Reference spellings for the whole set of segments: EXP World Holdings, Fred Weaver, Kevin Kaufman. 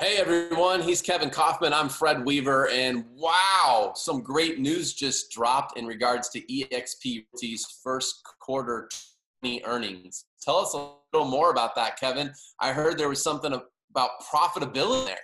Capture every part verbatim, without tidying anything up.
Hey everyone, he's Kevin Kaufman, I'm Fred Weaver, and wow, some great news just dropped in regards to E X P Realty's first quarter earnings. Tell us a little more about that, Kevin. I heard there was something about profitability there.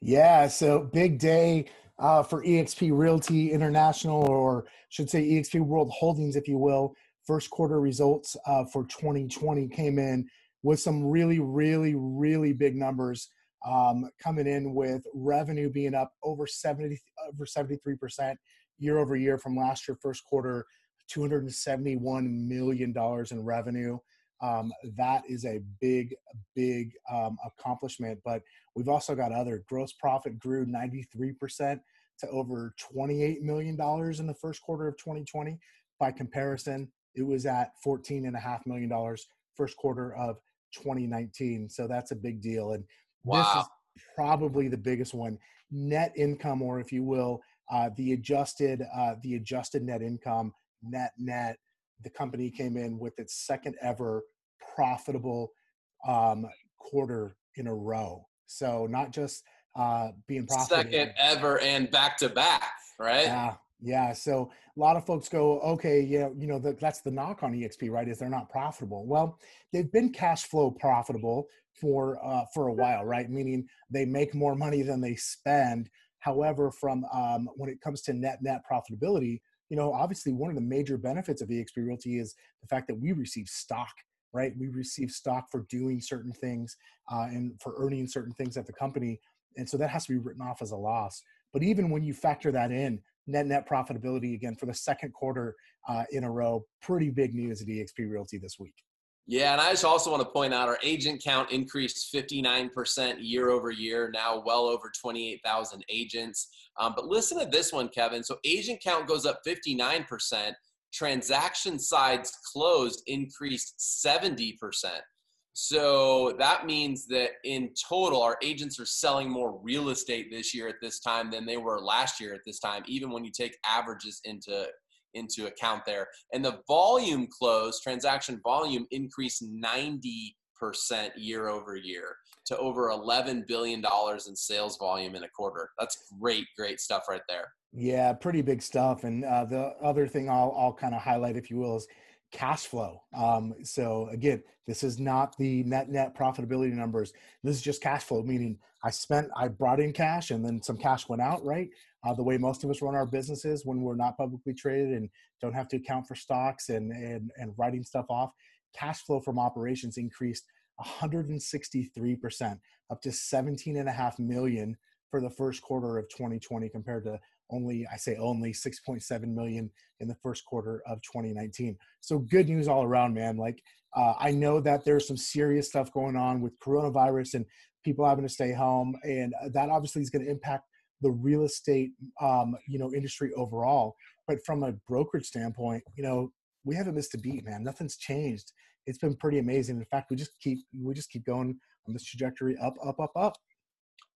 Yeah, so big day uh, for E X P Realty International, or I should say E X P World Holdings, if you will. First quarter results uh, for twenty twenty came in with some really, really, really big numbers. Um, coming in with revenue being up over seventy over seventy-three percent year over year from last year first quarter, two hundred seventy-one million dollars in revenue. Um, that is a big, big um, accomplishment. But we've also got other. Gross profit grew ninety-three percent to over twenty-eight million dollars in the first quarter of twenty twenty. By comparison, it was at fourteen point five million dollars first quarter of twenty nineteen. So that's a big deal. And wow. This is probably the biggest one. Net income, or if you will, uh, the adjusted uh, the adjusted net income, net net, the company came in with its second ever profitable um, quarter in a row. So not just uh, being profitable. Second ever and back to back, right? Yeah, yeah. So a lot of folks go, okay, yeah, you know, the, that's the knock on E X P, right? Is they're not profitable. Well, they've been cash flow profitable for uh, for a while, right? Meaning they make more money than they spend. However, from um, when it comes to net net profitability, you know, obviously one of the major benefits of E X P Realty is the fact that we receive stock, right? We receive stock for doing certain things uh, and for earning certain things at the company, and so that has to be written off as a loss. But even when you factor that in, net net profitability again for the second quarter uh, in a row, pretty big news at E X P Realty this week. Yeah, and I just also want to point out our agent count increased fifty-nine percent year over year, now well over twenty-eight thousand agents. Um, but listen to this one, Kevin. So agent count goes up fifty-nine percent. Transaction sides closed increased seventy percent. So that means that in total, our agents are selling more real estate this year at this time than they were last year at this time, even when you take averages into into account there. And the volume closed, transaction volume increased ninety percent year over year to over eleven billion dollars in sales volume in a quarter. That's great, great stuff right there. Yeah, pretty big stuff. And uh, the other thing I'll, I'll kind of highlight, if you will, is cash flow. Um, so again, this is not the net net profitability numbers. This is just cash flow, meaning I spent, I brought in cash and then some cash went out, right? Uh, the way most of us run our businesses when we're not publicly traded and don't have to account for stocks and, and, and writing stuff off. Cash flow from operations increased one hundred sixty-three percent up to seventeen point five million dollars for the first quarter of twenty twenty compared to only, I say only six point seven million dollars in the first quarter of twenty nineteen. So good news all around, man. Like uh, I know that there's some serious stuff going on with coronavirus and people having to stay home. And that obviously is going to impact the real estate um, you know, industry overall. But from a brokerage standpoint, you know, we haven't missed a beat, man. Nothing's changed. It's been pretty amazing. In fact, we just keep, we just keep going on this trajectory up, up, up, up.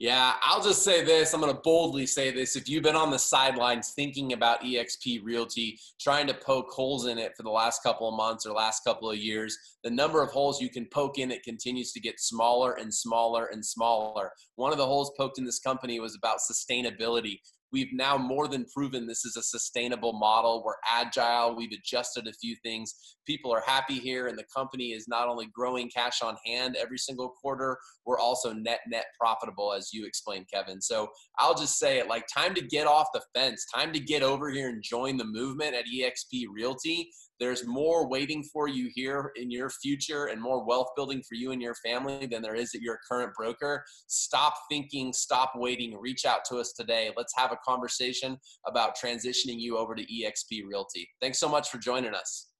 Yeah, I'll just say this. I'm going to boldly say this. If you've been on the sidelines thinking about E X P Realty, trying to poke holes in it for the last couple of months or last couple of years, the number of holes you can poke in, it continues to get smaller and smaller and smaller. One of the holes poked in this company was about sustainability. We've now more than proven this is a sustainable model. We're agile. We've adjusted a few things. People are happy here, and the company is not only growing cash on hand every single quarter, we're also net net profitable, as you explained, Kevin. So I'll just say it, like, time to get off the fence, time to get over here and join the movement at E X P Realty. There's more waiting for you here in your future and more wealth building for you and your family than there is at your current broker. Stop thinking, stop waiting, reach out to us today. Let's have a conversation about transitioning you over to E X P Realty. Thanks so much for joining us.